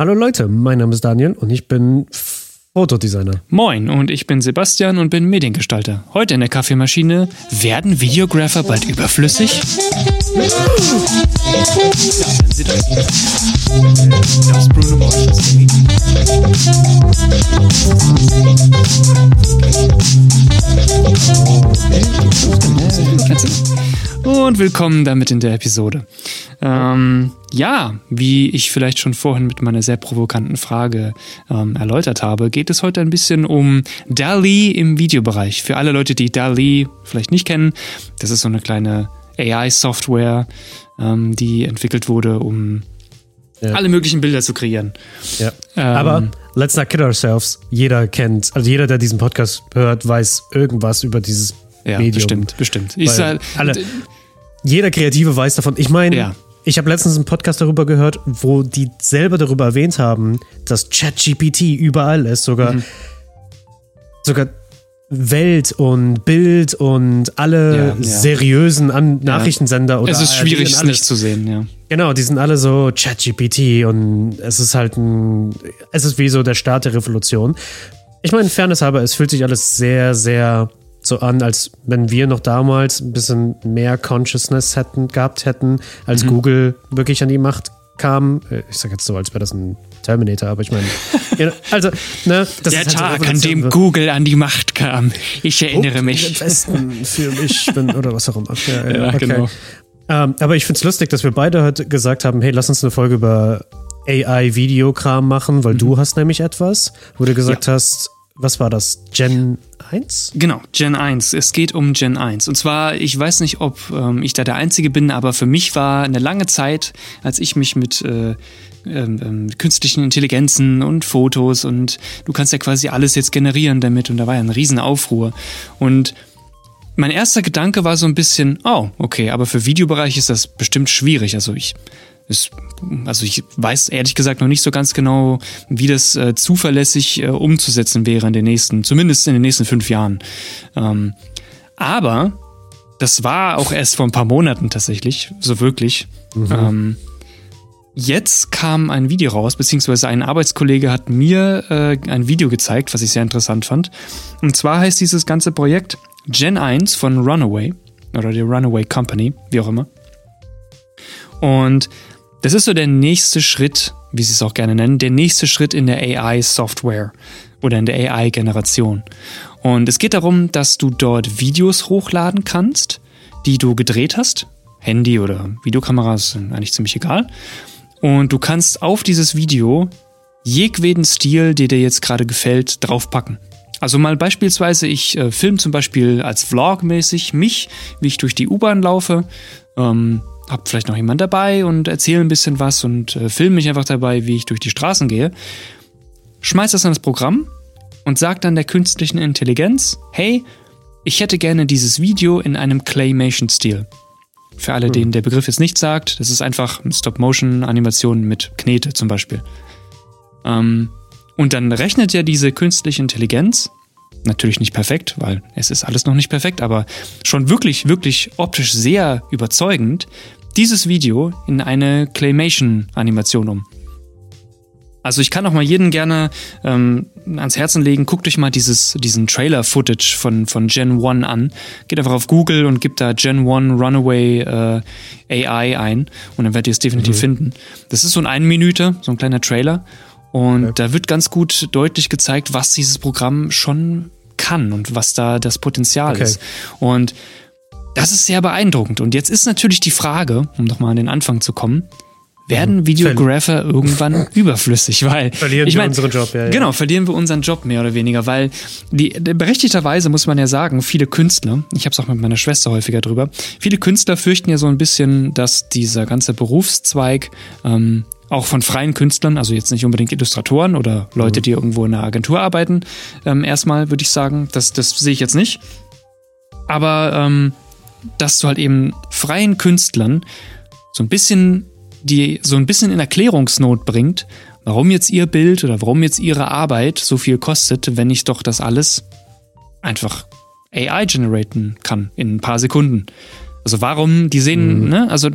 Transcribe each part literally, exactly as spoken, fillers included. Hallo Leute, mein Name ist Daniel und ich bin Fotodesigner. Moin, und ich bin Sebastian und bin Mediengestalter. Heute in der Kaffeemaschine: Werden Videographer bald überflüssig? Und willkommen damit in der Episode. Ähm, ja, wie ich vielleicht schon vorhin mit meiner sehr provokanten Frage ähm, erläutert habe, geht es heute ein bisschen um DALL-E im Videobereich. Für alle Leute, die DALL-E vielleicht nicht kennen, das ist so eine kleine A I-Software, ähm, die entwickelt wurde, um ja. alle möglichen Bilder zu kreieren. Ja. Ähm, Aber let's not kid ourselves. Jeder kennt, also jeder, der diesen Podcast hört, weiß irgendwas über dieses ja, Medium. Bestimmt, bestimmt. Ich sag, alle, jeder Kreative weiß davon. Ich meine, ja. ich habe letztens einen Podcast darüber gehört, wo die selber darüber erwähnt haben, dass ChatGPT überall ist. Sogar, mhm. sogar Welt und Bild und alle ja, seriösen An- ja. Nachrichtensender oder. Es ist schwierig, es nicht zu sehen, ja. Genau, die sind alle so ChatGPT und es ist halt ein. Es ist wie so der Start der Revolution. Ich meine, Fairness halber, es fühlt sich alles sehr, sehr so an, als wenn wir noch damals ein bisschen mehr Consciousness hätten, gehabt hätten, als mhm. Google wirklich an die Macht kam. Ich sag jetzt so, als wäre das ein Terminator, aber ich meine, also, ne, das der ist Tag, halt an dem Google an die Macht kam. Ich erinnere oh, mich. Besten für mich bin, oder was auch immer. Ja, ja, okay. Genau. Ähm, aber ich find's lustig, dass wir beide heute gesagt haben, hey, lass uns eine Folge über A I-Videokram machen, weil mhm. du hast nämlich etwas, wo du gesagt ja. hast, was war das? Gen eins? Genau, Gen eins. Es geht um Gen eins. Und zwar, ich weiß nicht, ob ähm, ich da der Einzige bin, aber für mich war eine lange Zeit, als ich mich mit äh, ähm, künstlichen Intelligenzen und Fotos und du kannst ja quasi alles jetzt generieren damit, und da war ja ein riesen Aufruhr. Und mein erster Gedanke war so ein bisschen, oh, okay, aber für Videobereich ist das bestimmt schwierig. Also ich... Ist, also ich weiß ehrlich gesagt noch nicht so ganz genau, wie das äh, zuverlässig äh, umzusetzen wäre in den nächsten, zumindest in den nächsten fünf Jahren. Ähm, aber das war auch erst vor ein paar Monaten tatsächlich, so wirklich. Mhm. Ähm, jetzt kam ein Video raus, beziehungsweise ein Arbeitskollege hat mir äh, ein Video gezeigt, was ich sehr interessant fand. Und zwar heißt dieses ganze Projekt Gen eins von Runaway oder die Runaway Company, wie auch immer. Und das ist so der nächste Schritt, wie sie es auch gerne nennen, der nächste Schritt in der A I-Software oder in der A I-Generation. Und es geht darum, dass du dort Videos hochladen kannst, die du gedreht hast. Handy oder Videokamera ist eigentlich ziemlich egal. Und du kannst auf dieses Video jegweden Stil, der dir jetzt gerade gefällt, draufpacken. Also mal beispielsweise, ich äh, filme zum Beispiel als Vlog-mäßig mich, wie ich durch die U-Bahn laufe, ähm, hab vielleicht noch jemand dabei und erzähle ein bisschen was und äh, filme mich einfach dabei, wie ich durch die Straßen gehe. Schmeiß das in das Programm und sag dann der künstlichen Intelligenz, hey, ich hätte gerne dieses Video in einem Claymation-Stil. Für alle, mhm. denen der Begriff jetzt nichts sagt, das ist einfach eine Stop-Motion-Animation mit Knete zum Beispiel. Ähm, und dann rechnet ja diese künstliche Intelligenz, natürlich nicht perfekt, weil es ist alles noch nicht perfekt, aber schon wirklich, wirklich optisch sehr überzeugend, dieses Video in eine Claymation-Animation um. Also ich kann auch mal jedem gerne ähm, ans Herzen legen, guckt euch mal dieses, diesen Trailer-Footage von, von Gen eins an. Geht einfach auf Google und gebt da Gen eins Runaway äh, A I ein und dann werdet ihr es definitiv mhm. finden. Das ist so ein Einminüter, so ein kleiner Trailer. Und okay. da wird ganz gut deutlich gezeigt, was dieses Programm schon kann und was da das Potenzial okay. ist. Und das ist sehr beeindruckend. Und jetzt ist natürlich die Frage, um nochmal an den Anfang zu kommen, werden Videographer Verli- irgendwann überflüssig? Weil, verlieren ich mein, wir unseren Job, ja, ja. Genau, verlieren wir unseren Job mehr oder weniger. Weil die, berechtigterweise muss man ja sagen, viele Künstler, ich habe es auch mit meiner Schwester häufiger drüber, viele Künstler fürchten ja so ein bisschen, dass dieser ganze Berufszweig ähm, auch von freien Künstlern, also jetzt nicht unbedingt Illustratoren oder Leute, die irgendwo in einer Agentur arbeiten, ähm, erstmal würde ich sagen, das, das sehe ich jetzt nicht. Aber ähm, dass du halt eben freien Künstlern so ein bisschen die so ein bisschen in Erklärungsnot bringt, warum jetzt ihr Bild oder warum jetzt ihre Arbeit so viel kostet, wenn ich doch das alles einfach A I generieren kann in ein paar Sekunden. Also warum, die sehen, mhm. ne? Also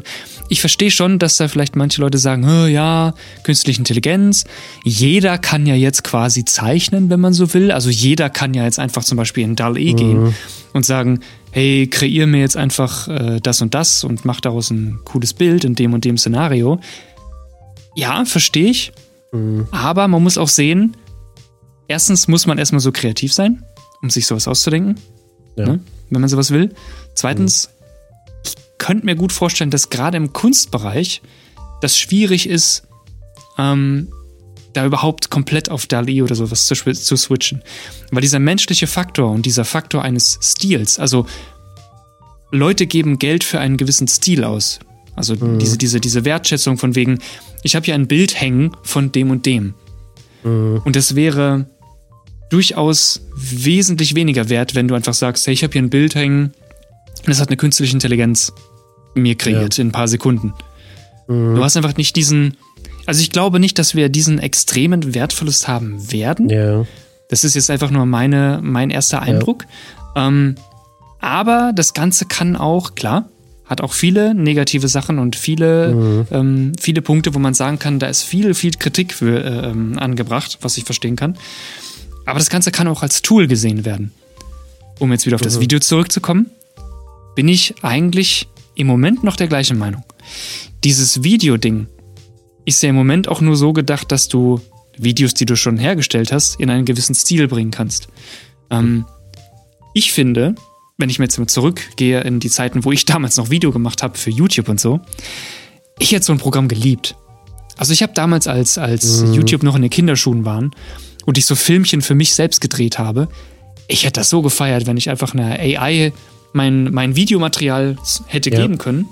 ich verstehe schon, dass da vielleicht manche Leute sagen, oh ja, künstliche Intelligenz, jeder kann ja jetzt quasi zeichnen, wenn man so will. Also jeder kann ja jetzt einfach zum Beispiel in D A L L-E mhm. gehen und sagen, hey, kreier mir jetzt einfach äh, das und das und mach daraus ein cooles Bild in dem und dem Szenario. Ja, verstehe ich. Mhm. Aber man muss auch sehen, erstens muss man erstmal so kreativ sein, um sich sowas auszudenken, ja. ne? wenn man sowas will. Zweitens, mhm. ich könnte mir gut vorstellen, dass gerade im Kunstbereich das schwierig ist, ähm, da überhaupt komplett auf D A L L-E oder sowas zu, zu switchen. Weil dieser menschliche Faktor und dieser Faktor eines Stils, also Leute geben Geld für einen gewissen Stil aus. Also mhm. diese, diese, diese Wertschätzung von wegen, ich habe hier ein Bild hängen von dem und dem. Mhm. Und das wäre durchaus wesentlich weniger wert, wenn du einfach sagst, hey, ich habe hier ein Bild hängen, das hat eine künstliche Intelligenz mir kreiert ja. in ein paar Sekunden. Mhm. Du hast einfach nicht diesen, also ich glaube nicht, dass wir diesen extremen Wertverlust haben werden. Ja. Das ist jetzt einfach nur meine, mein erster Eindruck. Ja. Ähm, aber das Ganze kann auch, klar, hat auch viele negative Sachen und viele, mhm. ähm, viele Punkte, wo man sagen kann, da ist viel, viel Kritik für, ähm, angebracht, was ich verstehen kann. Aber das Ganze kann auch als Tool gesehen werden. Um jetzt wieder auf mhm. das Video zurückzukommen, bin ich eigentlich im Moment noch der gleichen Meinung. Dieses Video-Ding ist ja im Moment auch nur so gedacht, dass du Videos, die du schon hergestellt hast, in einen gewissen Stil bringen kannst. Ähm, ich finde, wenn ich mir jetzt mal zurückgehe in die Zeiten, wo ich damals noch Video gemacht habe für YouTube und so, ich hätte so ein Programm geliebt. Also ich habe damals, als, als mhm. YouTube noch in den Kinderschuhen waren, und ich so Filmchen für mich selbst gedreht habe, ich hätte das so gefeiert, wenn ich einfach einer A I mein, mein Videomaterial hätte ja. geben können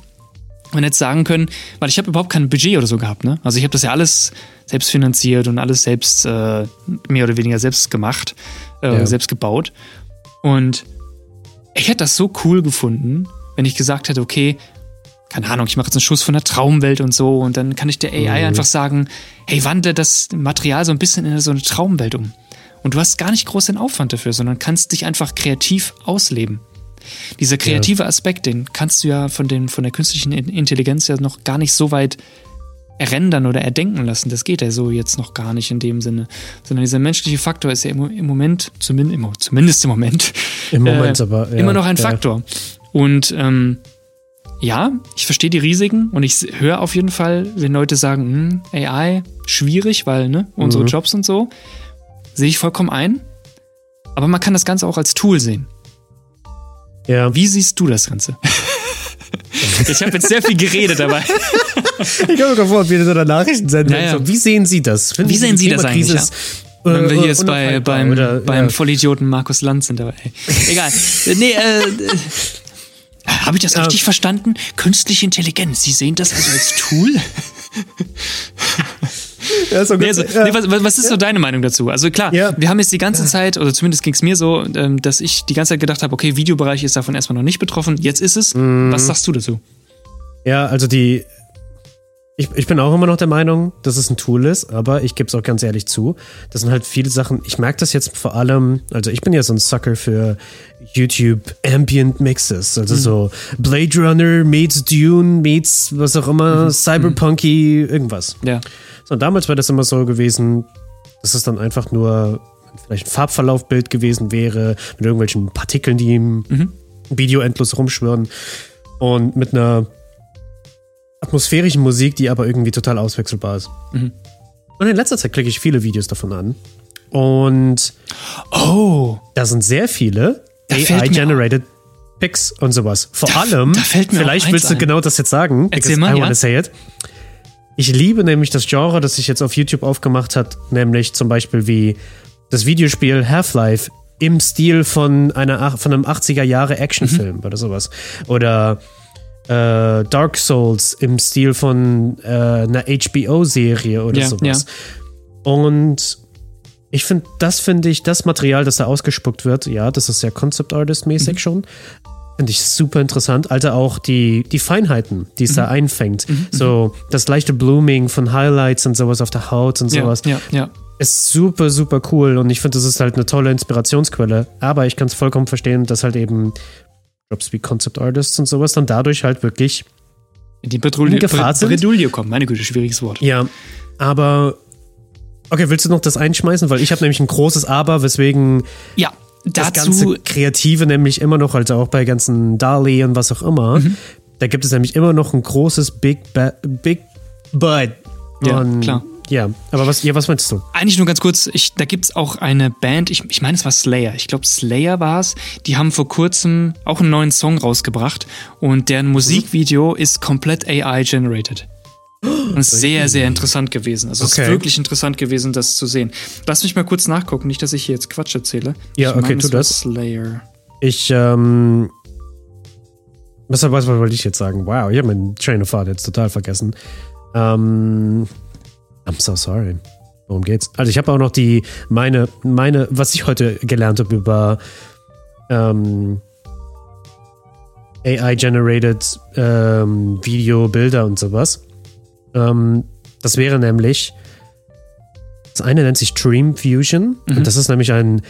und hätte sagen können, weil ich habe überhaupt kein Budget oder so gehabt, ne? Also ich habe das ja alles selbst finanziert und alles selbst, äh, mehr oder weniger selbst gemacht, äh, ja. selbst gebaut. Und ich hätte das so cool gefunden, wenn ich gesagt hätte, okay, keine Ahnung, ich mache jetzt einen Schuss von der Traumwelt und so und dann kann ich der A I mhm. einfach sagen, hey, wandle das Material so ein bisschen in so eine Traumwelt um. Und du hast gar nicht groß den Aufwand dafür, sondern kannst dich einfach kreativ ausleben. Dieser kreative ja. Aspekt, den kannst du ja von, den, von der künstlichen Intelligenz ja noch gar nicht so weit errendern oder erdenken lassen. Das geht ja so jetzt noch gar nicht in dem Sinne. Sondern dieser menschliche Faktor ist ja im, im Moment, zumindest, zumindest im Moment, im Moment äh, aber, ja, immer noch ein ja. Faktor. Und ähm, ja, ich verstehe die Risiken und ich höre auf jeden Fall, wenn Leute sagen, hm, A I, schwierig, weil ne, unsere mhm. Jobs und so, sehe ich vollkommen ein. Aber man kann das Ganze auch als Tool sehen. Ja. Wie siehst du das Ganze? Ich habe jetzt sehr viel geredet dabei. Ich habe mir vor, wie in so einer Nachrichtensendung. Ja, ja. Wie sehen Sie das? Finden wie sehen Sie, Sie das eigentlich? Ja? Wenn wir hier jetzt bei, beim, oder, beim ja. Vollidioten Markus Lanz sind dabei. Egal. Nee, äh... Habe ich das richtig ja. verstanden? Künstliche Intelligenz, Sie sehen das also als Tool? Ja, ist nee, also, ja. nee, was, was ist ja. so deine Meinung dazu? Also klar, ja. wir haben jetzt die ganze Zeit, oder zumindest ging es mir so, dass ich die ganze Zeit gedacht habe, okay, Videobereich ist davon erstmal noch nicht betroffen, jetzt ist es. Mhm. Was sagst du dazu? Ja, also die... Ich, ich bin auch immer noch der Meinung, dass es ein Tool ist, aber ich gebe es auch ganz ehrlich zu, das sind halt viele Sachen, ich merke das jetzt vor allem, also ich bin ja so ein Sucker für YouTube Ambient Mixes, also mhm. so Blade Runner meets Dune meets was auch immer, mhm. Cyberpunky, irgendwas. Ja. So, und damals war das immer so gewesen, dass es dann einfach nur vielleicht ein Farbverlaufbild gewesen wäre, mit irgendwelchen Partikeln, die im mhm. Video endlos rumschwirren und mit einer atmosphärische Musik, die aber irgendwie total auswechselbar ist. Mhm. Und in letzter Zeit klicke ich viele Videos davon an. Und oh, da sind sehr viele A I-generated Pics und sowas. Vor da, allem, da fällt mir vielleicht willst du ein. genau das jetzt sagen. Erzähl mal, I ja. wanna say it. Ich liebe nämlich das Genre, das sich jetzt auf YouTube aufgemacht hat, nämlich zum Beispiel wie das Videospiel Half-Life im Stil von, einer, von einem achtziger-Jahre-Actionfilm mhm. oder sowas. Oder Äh, Dark Souls im Stil von äh, einer H B O-Serie oder yeah, sowas. Yeah. Und ich finde, das finde ich, das Material, das da ausgespuckt wird, ja, das ist sehr Concept-Artist-mäßig mhm. schon, finde ich super interessant. Also auch die, die Feinheiten, die es mhm. da einfängt. Mhm. So das leichte Blooming von Highlights und sowas auf der Haut und sowas. Ja, ja, ja. Ist super, super cool und ich finde, das ist halt eine tolle Inspirationsquelle. Aber ich kann es vollkommen verstehen, dass halt eben Jobs wie Concept Artists und sowas dann dadurch halt wirklich in die Bredouille, in Gefahr sind. Bredouille kommen. Meine Güte, schwieriges Wort. Ja, aber okay, willst du noch das einschmeißen? Weil ich habe nämlich ein großes Aber, weswegen ja, das ganze Kreative nämlich immer noch, also auch bei ganzen DALL-E und was auch immer, mhm. da gibt es nämlich immer noch ein großes Big ba- Big Bud. Ja, und klar. Ja, aber was, ja, was meinst du? Eigentlich nur ganz kurz, ich, da gibt's auch eine Band, ich, ich meine, es war Slayer, ich glaube Slayer war's, die haben vor kurzem auch einen neuen Song rausgebracht und deren Musikvideo ist komplett A I-generated. Und ist sehr, sehr interessant gewesen. Also es okay. ist wirklich interessant gewesen, das zu sehen. Lass mich mal kurz nachgucken, nicht, dass ich hier jetzt Quatsch erzähle. Ja, ich okay, mein, tu das. Slayer. Ich, ähm... was wollte ich jetzt sagen? Wow, ich habe meinen Train of Thought jetzt total vergessen. Ähm... I'm so sorry. Worum geht's? Also ich habe auch noch die, meine, meine, was ich heute gelernt habe über ähm, A I-generated ähm, Video, Bilder und sowas. Ähm, das wäre nämlich, das eine nennt sich Dream Fusion. Mhm. Und das ist nämlich ein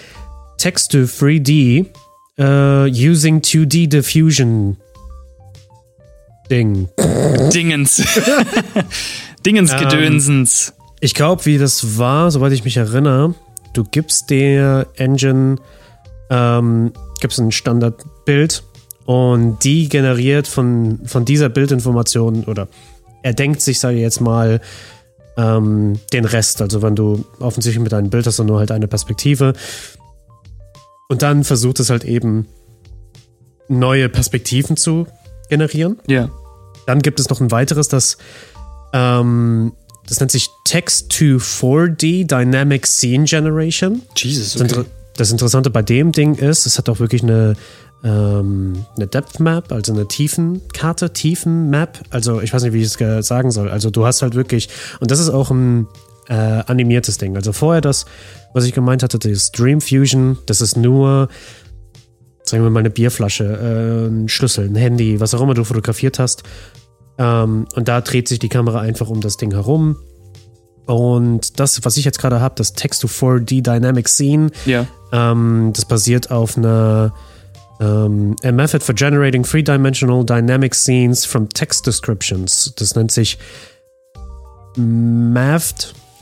Text to three D uh, using two D Diffusion Ding. Dingens. Dingensgedönsens. Ähm, ich glaube, wie das war, soweit ich mich erinnere, du gibst der Engine ähm, gibst ein Standardbild und die generiert von, von dieser Bildinformation oder erdenkt sich, sage ich jetzt mal, ähm, den Rest. Also wenn du offensichtlich mit einem Bild hast und nur halt eine Perspektive und dann versucht es halt eben neue Perspektiven zu generieren. Ja. Yeah. Dann gibt es noch ein weiteres, das Ähm, das nennt sich Text to four D Dynamic Scene Generation. Jesus, okay. Das Interessante bei dem Ding ist, es hat auch wirklich eine, ähm, eine Depth Map, also eine Tiefenkarte, Tiefenmap. Also ich weiß nicht, wie ich es sagen soll. Also du hast halt wirklich, und das ist auch ein äh, animiertes Ding. Also vorher das, was ich gemeint hatte, das Dream Fusion, das ist nur, sagen wir mal, eine Bierflasche, äh, ein Schlüssel, ein Handy, was auch immer du fotografiert hast. Um, und da dreht sich die Kamera einfach um das Ding herum. Und das, was ich jetzt gerade habe, das Text to four D Dynamic Scene, yeah. um, das basiert auf einer um, A Method for Generating Three-Dimensional Dynamic Scenes from Text Descriptions. Das nennt sich M A V,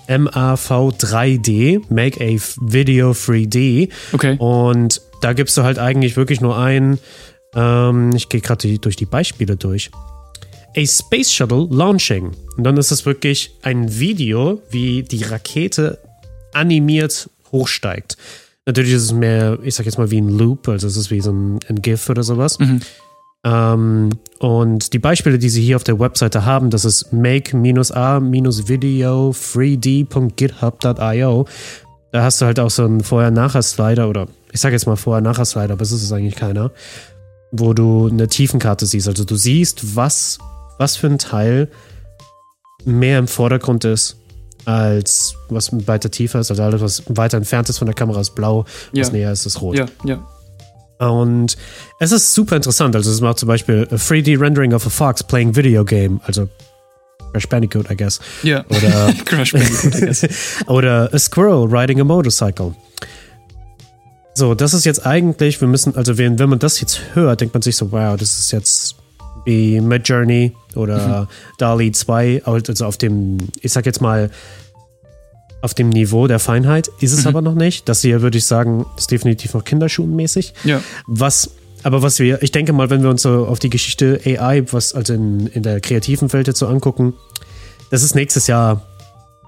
M A V drei D, Make a Video three D. Okay. Und da gibst du halt eigentlich wirklich nur ein, um, ich gehe gerade durch die Beispiele durch. A Space Shuttle Launching. Und dann ist es wirklich ein Video, wie die Rakete animiert hochsteigt. Natürlich ist es mehr, ich sag jetzt mal, wie ein Loop, also es ist wie so ein, ein GIF oder sowas. Mhm. Ähm, und die Beispiele, die sie hier auf der Webseite haben, das ist make a video three d dot github dot io. Da hast du halt auch so einen Vorher-Nachher-Slider oder ich sag jetzt mal Vorher-Nachher-Slider, aber es ist es eigentlich keiner, wo du eine Tiefenkarte siehst. Also du siehst, was was für ein Teil mehr im Vordergrund ist, als was weiter tiefer ist, also alles, was weiter entfernt ist von der Kamera, ist blau, was ja. näher ist, ist rot. Ja, ja. Und es ist super interessant, also es macht zum Beispiel a three D Rendering of a Fox playing video game, also Crash Bandicoot, I guess. Ja, oder Crash Bandicoot, I guess. Oder a squirrel riding a motorcycle. So, das ist jetzt eigentlich, wir müssen, also wenn, wenn man das jetzt hört, denkt man sich so, wow, das ist jetzt wie Midjourney oder mhm. DALL-E zwei, also auf dem, ich sag jetzt mal, auf dem Niveau der Feinheit ist es mhm. aber noch nicht. Das hier würde ich sagen, ist definitiv noch kinderschuhenmäßig. Ja. Was, aber was wir, ich denke mal, wenn wir uns so auf die Geschichte A I, was also in, in der kreativen Welt jetzt so angucken, das ist nächstes Jahr,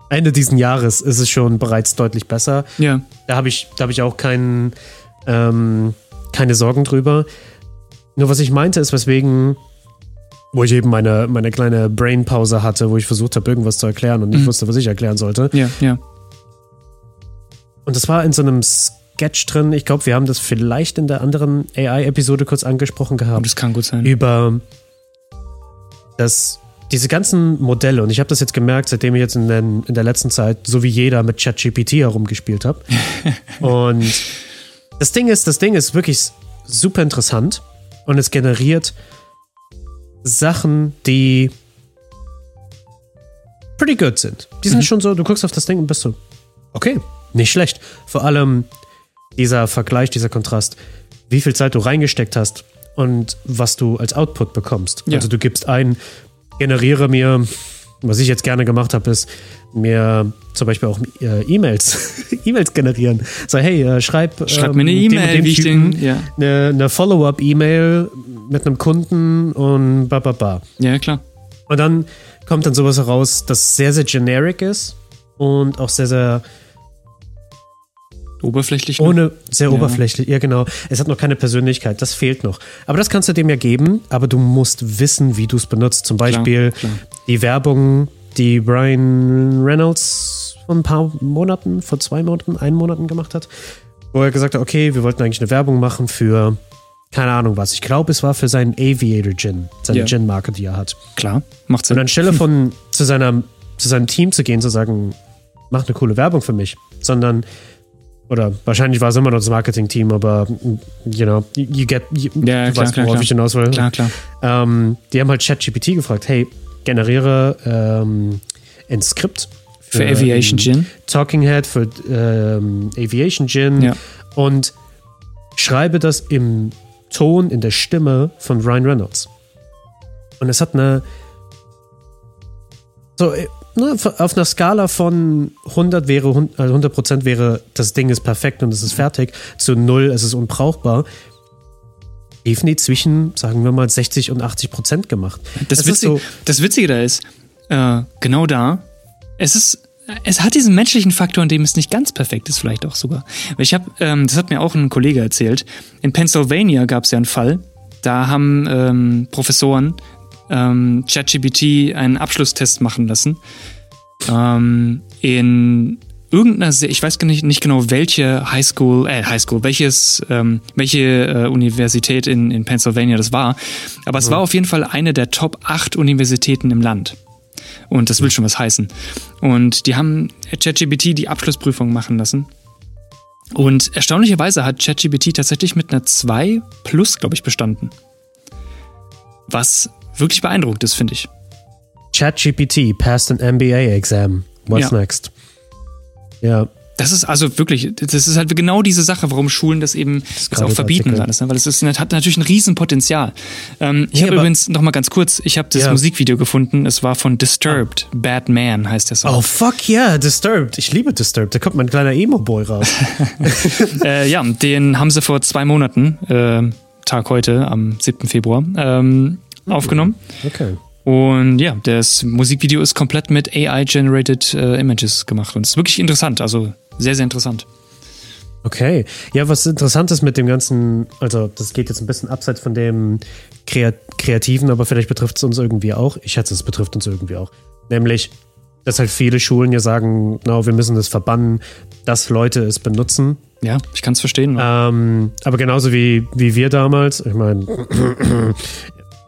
Ende diesen Jahres ist es schon bereits deutlich besser. Ja. Da habe ich, da habe ich auch keinen, ähm, keine Sorgen drüber. Nur was ich meinte ist, weswegen wo ich eben meine, meine kleine Brainpause hatte, wo ich versucht habe, irgendwas zu erklären und nicht mhm. wusste, was ich erklären sollte. Ja, ja. Und das war in so einem Sketch drin. Ich glaube, wir haben das vielleicht in der anderen A I-Episode kurz angesprochen gehabt. Und das kann gut sein. Über das, diese ganzen Modelle. Und ich habe das jetzt gemerkt, seitdem ich jetzt in, den, in der letzten Zeit, so wie jeder, mit ChatGPT herumgespielt habe. Und das Ding ist, das Ding ist wirklich super interessant. Und es generiert Sachen, die pretty good sind. Die sind mhm. schon so, du guckst auf das Ding und bist so, okay, nicht schlecht. Vor allem dieser Vergleich, dieser Kontrast, wie viel Zeit du reingesteckt hast, und was du als Output bekommst. Ja. Also du gibst ein, generiere mir, was ich jetzt gerne gemacht habe, ist mir zum Beispiel auch äh, E-Mails E-Mails generieren. So, hey, äh, schreib, schreib ähm, mir eine E-Mail, wie ich den, ja. eine, eine Follow-up-E-Mail mit einem Kunden und ba, ba, ba. Ja, klar. Und dann kommt dann sowas heraus, das sehr, sehr generic ist und auch sehr, sehr oberflächlich. Ne? Ohne, sehr ja. oberflächlich, ja genau. Es hat noch keine Persönlichkeit, das fehlt noch. Aber das kannst du dem ja geben, aber du musst wissen, wie du es benutzt. Zum Beispiel klar, klar. die Werbung, die Ryan Reynolds vor ein paar Monaten, vor zwei Monaten, einen Monaten gemacht hat, wo er gesagt hat, okay, wir wollten eigentlich eine Werbung machen für, keine Ahnung was, ich glaube, es war für seinen Aviator Gin, seine yeah. Gin-Marke, die er hat. Klar, macht Sinn. Und anstelle von zu, seiner, zu seinem Team zu gehen, zu sagen, mach eine coole Werbung für mich, sondern oder wahrscheinlich war es immer noch das Marketing-Team, aber you know, you get, you, ja, du klar, weißt, klar, worauf klar. ich hinaus will. Klar, klar. Ähm, die haben halt ChatGPT gefragt, hey, generiere ähm, ein Skript für, für Aviation ähm, Gin, Talking Head für ähm, Aviation Gin ja. und schreibe das im Ton, in der Stimme von Ryan Reynolds. Und es hat eine so ne, auf einer Skala von hundert wäre, also hundert Prozent wäre, das Ding ist perfekt und es ist fertig, zu null, es ist unbrauchbar. Definitiv zwischen, sagen wir mal, sechzig und achtzig Prozent gemacht. Das, das, Witzig, so, das Witzige da ist, äh, genau da, es ist, es hat diesen menschlichen Faktor, in dem es nicht ganz perfekt ist, vielleicht auch sogar. Ich habe, ähm, das hat mir auch ein Kollege erzählt, in Pennsylvania gab es ja einen Fall, da haben ähm, Professoren ähm, ChatGPT einen Abschlusstest machen lassen. Ähm, in irgendeiner, ich weiß gar nicht, nicht genau, welche Highschool, äh, Highschool, welches, ähm, welche äh, Universität in, in Pennsylvania das war, aber es ja. war auf jeden Fall eine der Top acht Universitäten im Land. Und das will schon was heißen. Und die haben ChatGPT die Abschlussprüfung machen lassen. Und erstaunlicherweise hat ChatGPT tatsächlich mit einer zwei plus, glaube ich, bestanden. Was wirklich beeindruckend ist, finde ich. ChatGPT passed an M B A exam. What's ja. next? Ja. Das ist also wirklich, das ist halt genau diese Sache, warum Schulen das eben das das auch verbieten. Alles, ne? Weil das ist, hat natürlich ein Riesenpotenzial. Ähm, ich ja, habe übrigens, nochmal ganz kurz, ich habe das ja. Musikvideo gefunden, es war von Disturbed, oh. Bad Man heißt der Song. Oh fuck yeah, Disturbed, ich liebe Disturbed, da kommt mein kleiner Emo-Boy raus. äh, ja, den haben sie vor zwei Monaten, äh, Tag heute, am siebten Februar, ähm, mhm. aufgenommen. Okay. Und ja, das Musikvideo ist komplett mit A I-generated äh, Images gemacht und ist wirklich interessant, also sehr, sehr interessant. Okay. Ja, was interessant ist mit dem ganzen, also das geht jetzt ein bisschen abseits von dem Kreativen, aber vielleicht betrifft es uns irgendwie auch. Ich schätze, es betrifft uns irgendwie auch. Nämlich, dass halt viele Schulen ja sagen, no, wir müssen das verbannen, dass Leute es benutzen. Ja, ich kann es verstehen. Ähm, aber genauso wie, wie wir damals, ich meine...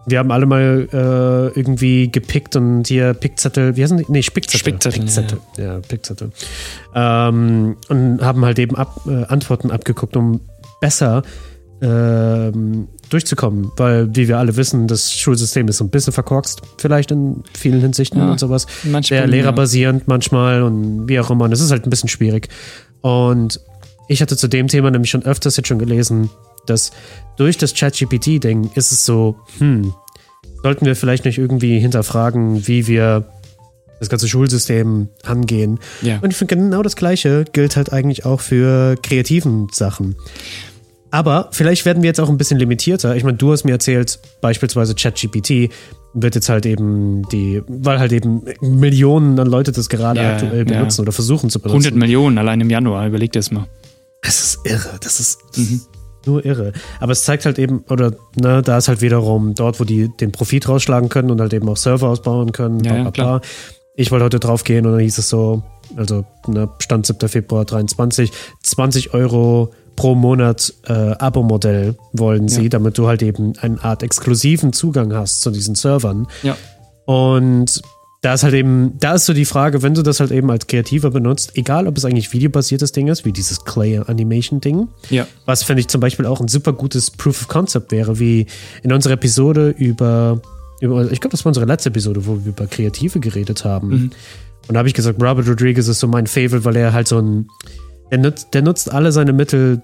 Wir haben alle mal äh, irgendwie gepickt und hier Pickzettel, wie heißen die? Nee, Spickzettel. Spickzettel, Pickzettel. Ja, ja. ja Pickzettel. Ähm, und haben halt eben ab, äh, Antworten abgeguckt, um besser äh, durchzukommen. Weil, wie wir alle wissen, das Schulsystem ist so ein bisschen verkorkst, vielleicht in vielen Hinsichten ja, und sowas. Manchmal, sehr lehrerbasierend ja. manchmal und wie auch immer. Und es ist halt ein bisschen schwierig. Und ich hatte zu dem Thema nämlich schon öfters jetzt schon gelesen, dass durch das ChatGPT-Ding ist es so, hm, sollten wir vielleicht nicht irgendwie hinterfragen, wie wir das ganze Schulsystem angehen. Ja. Und ich finde, genau das Gleiche gilt halt eigentlich auch für kreativen Sachen. Aber vielleicht werden wir jetzt auch ein bisschen limitierter. Ich meine, du hast mir erzählt, beispielsweise ChatGPT wird jetzt halt eben die, weil halt eben Millionen an Leute das gerade ja, aktuell benutzen ja. oder versuchen zu benutzen. hundert Millionen allein im Januar, überleg dir das mal. Das ist irre, das ist... Mhm. Nur irre. Aber es zeigt halt eben, oder ne, da ist halt wiederum dort, wo die den Profit rausschlagen können und halt eben auch Server ausbauen können. Ja, bla, bla, bla. Ich wollte heute drauf gehen und dann hieß es so, also ne, Stand siebten Februar dreiundzwanzig, zwanzig Euro pro Monat äh, Abo-Modell wollen sie, ja. damit du halt eben eine Art exklusiven Zugang hast zu diesen Servern. Ja. Und da ist halt eben, da ist so die Frage, wenn du das halt eben als Kreativer benutzt, egal ob es eigentlich videobasiertes Ding ist, wie dieses Clay-Animation-Ding, ja. was finde ich zum Beispiel auch ein super gutes Proof of Concept wäre, wie in unserer Episode über, über ich glaube, das war unsere letzte Episode, wo wir über Kreative geredet haben. Mhm. Und da habe ich gesagt, Robert Rodriguez ist so mein Favorite, weil er halt so ein, der nutzt, der nutzt alle seine Mittel,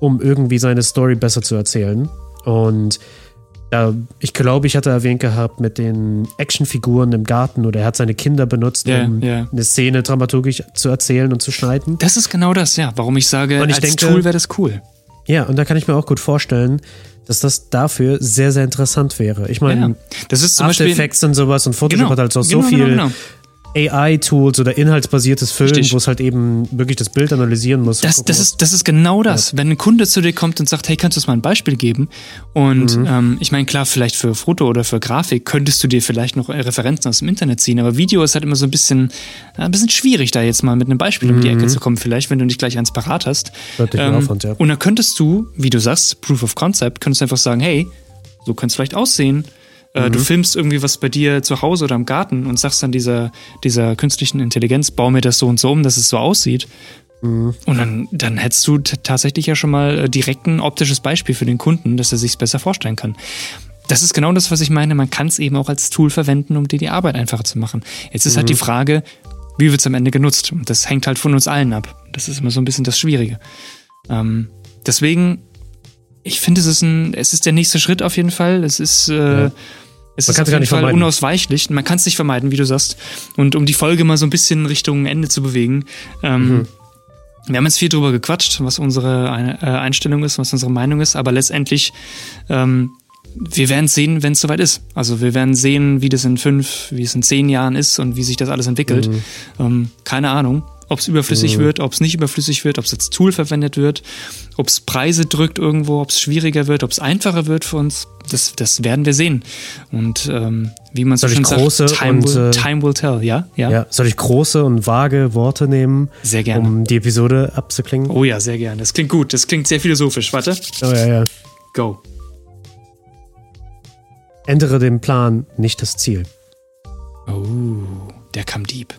um irgendwie seine Story besser zu erzählen. Und äh, ich glaube, ich hatte erwähnt gehabt mit den Actionfiguren im Garten, oder er hat seine Kinder benutzt, yeah, um yeah. eine Szene dramaturgisch zu erzählen und zu schneiden. Das ist genau das, ja, warum ich sage, ich als denke, Tool wäre das cool. Ja, und da kann ich mir auch gut vorstellen, dass das dafür sehr, sehr interessant wäre. Ich meine, ja, das ist zum After Effects und sowas, und Photoshop genau, hat halt so, genau, so viel genau, genau. A I-Tools oder inhaltsbasiertes Filmen, wo es halt eben wirklich das Bild analysieren muss. Das, das, ist, das ist genau das. Ja. Wenn ein Kunde zu dir kommt und sagt, hey, kannst du uns mal ein Beispiel geben? Und mhm. ähm, ich meine, klar, vielleicht für Foto oder für Grafik könntest du dir vielleicht noch Referenzen aus dem Internet ziehen, aber Video ist halt immer so ein bisschen, ein bisschen schwierig, da jetzt mal mit einem Beispiel mhm. um die Ecke zu kommen, vielleicht, wenn du nicht gleich eins parat hast. Ähm, Aufwand, ja. Und dann könntest du, wie du sagst, Proof of Concept, könntest du einfach sagen, hey, so könnte es vielleicht aussehen. Mhm. Du filmst irgendwie was bei dir zu Hause oder im Garten und sagst dann dieser, dieser künstlichen Intelligenz, bau mir das so und so um, dass es so aussieht. Mhm. Und dann, dann hättest du t- tatsächlich ja schon mal direkt ein optisches Beispiel für den Kunden, dass er sich es besser vorstellen kann. Das ist genau das, was ich meine. Man kann es eben auch als Tool verwenden, um dir die Arbeit einfacher zu machen. Jetzt ist mhm. halt die Frage, wie wird es am Ende genutzt? Und das hängt halt von uns allen ab. Das ist immer so ein bisschen das Schwierige. Ähm, deswegen, ich finde, es ist ein, es ist der nächste Schritt auf jeden Fall. Es ist... Äh, ja. Es man ist auf jeden Fall vermeiden. Unausweichlich. Man kann es nicht vermeiden, wie du sagst. Und um die Folge mal so ein bisschen Richtung Ende zu bewegen, ähm, mhm. wir haben jetzt viel drüber gequatscht, was unsere Einstellung ist, was unsere Meinung ist, aber letztendlich, ähm, wir werden sehen, wenn es soweit ist. Also wir werden sehen, wie das in fünf, wie es in zehn Jahren ist und wie sich das alles entwickelt. Mhm. Ähm, keine Ahnung, ob es überflüssig mhm. wird, ob es nicht überflüssig wird, ob es als Tool verwendet wird, ob es Preise drückt irgendwo, ob es schwieriger wird, ob es einfacher wird für uns. Das, das werden wir sehen. Und ähm, wie man so schön sagt, time, und, will, time will tell. Ja? Ja? Ja, soll ich große und vage Worte nehmen, sehr gerne. Um die Episode abzuklingen? Oh ja, sehr gerne. Das klingt gut. Das klingt sehr philosophisch. Warte. Oh ja, ja. Go. Ändere den Plan, nicht das Ziel. Oh, der kam deep.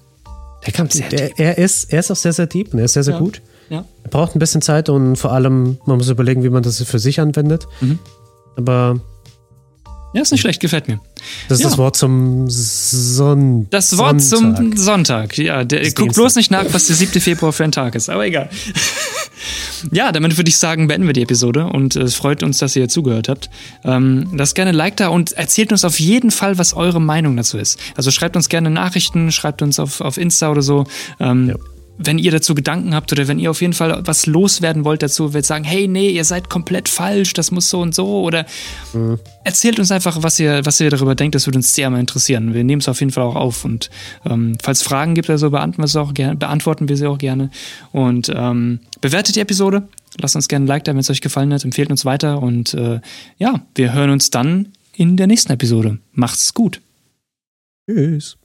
Der kam sehr deep. Er, er, ist, er ist auch sehr, sehr deep und er ist sehr, sehr ja. gut. Ja. Er braucht ein bisschen Zeit und vor allem, man muss überlegen, wie man das für sich anwendet. Mhm. Aber... Ja, ist nicht schlecht, gefällt mir. Das ist ja. das Wort zum Sonntag. Das Wort Sonntag. Zum Sonntag, ja. Der, guck Dienstag. Bloß nicht nach, was der siebten Februar für ein Tag ist, aber egal. Ja, damit würde ich sagen, beenden wir die Episode und es freut uns, dass ihr zugehört habt. Ähm, lasst gerne ein Like da und erzählt uns auf jeden Fall, was eure Meinung dazu ist. Also schreibt uns gerne Nachrichten, schreibt uns auf, auf Insta oder so. Ähm, ja. Wenn ihr dazu Gedanken habt oder wenn ihr auf jeden Fall was loswerden wollt dazu, wollt sagen, hey, nee, ihr seid komplett falsch, das muss so und so, oder mhm. erzählt uns einfach, was ihr, was ihr darüber denkt, das würde uns sehr mal interessieren. Wir nehmen es auf jeden Fall auch auf und ähm, falls Fragen gibt, also beantworten wir, sie auch gerne, beantworten wir sie auch gerne und ähm, bewertet die Episode, lasst uns gerne ein Like da, wenn es euch gefallen hat, empfehlt uns weiter und äh, ja, wir hören uns dann in der nächsten Episode. Macht's gut. Tschüss.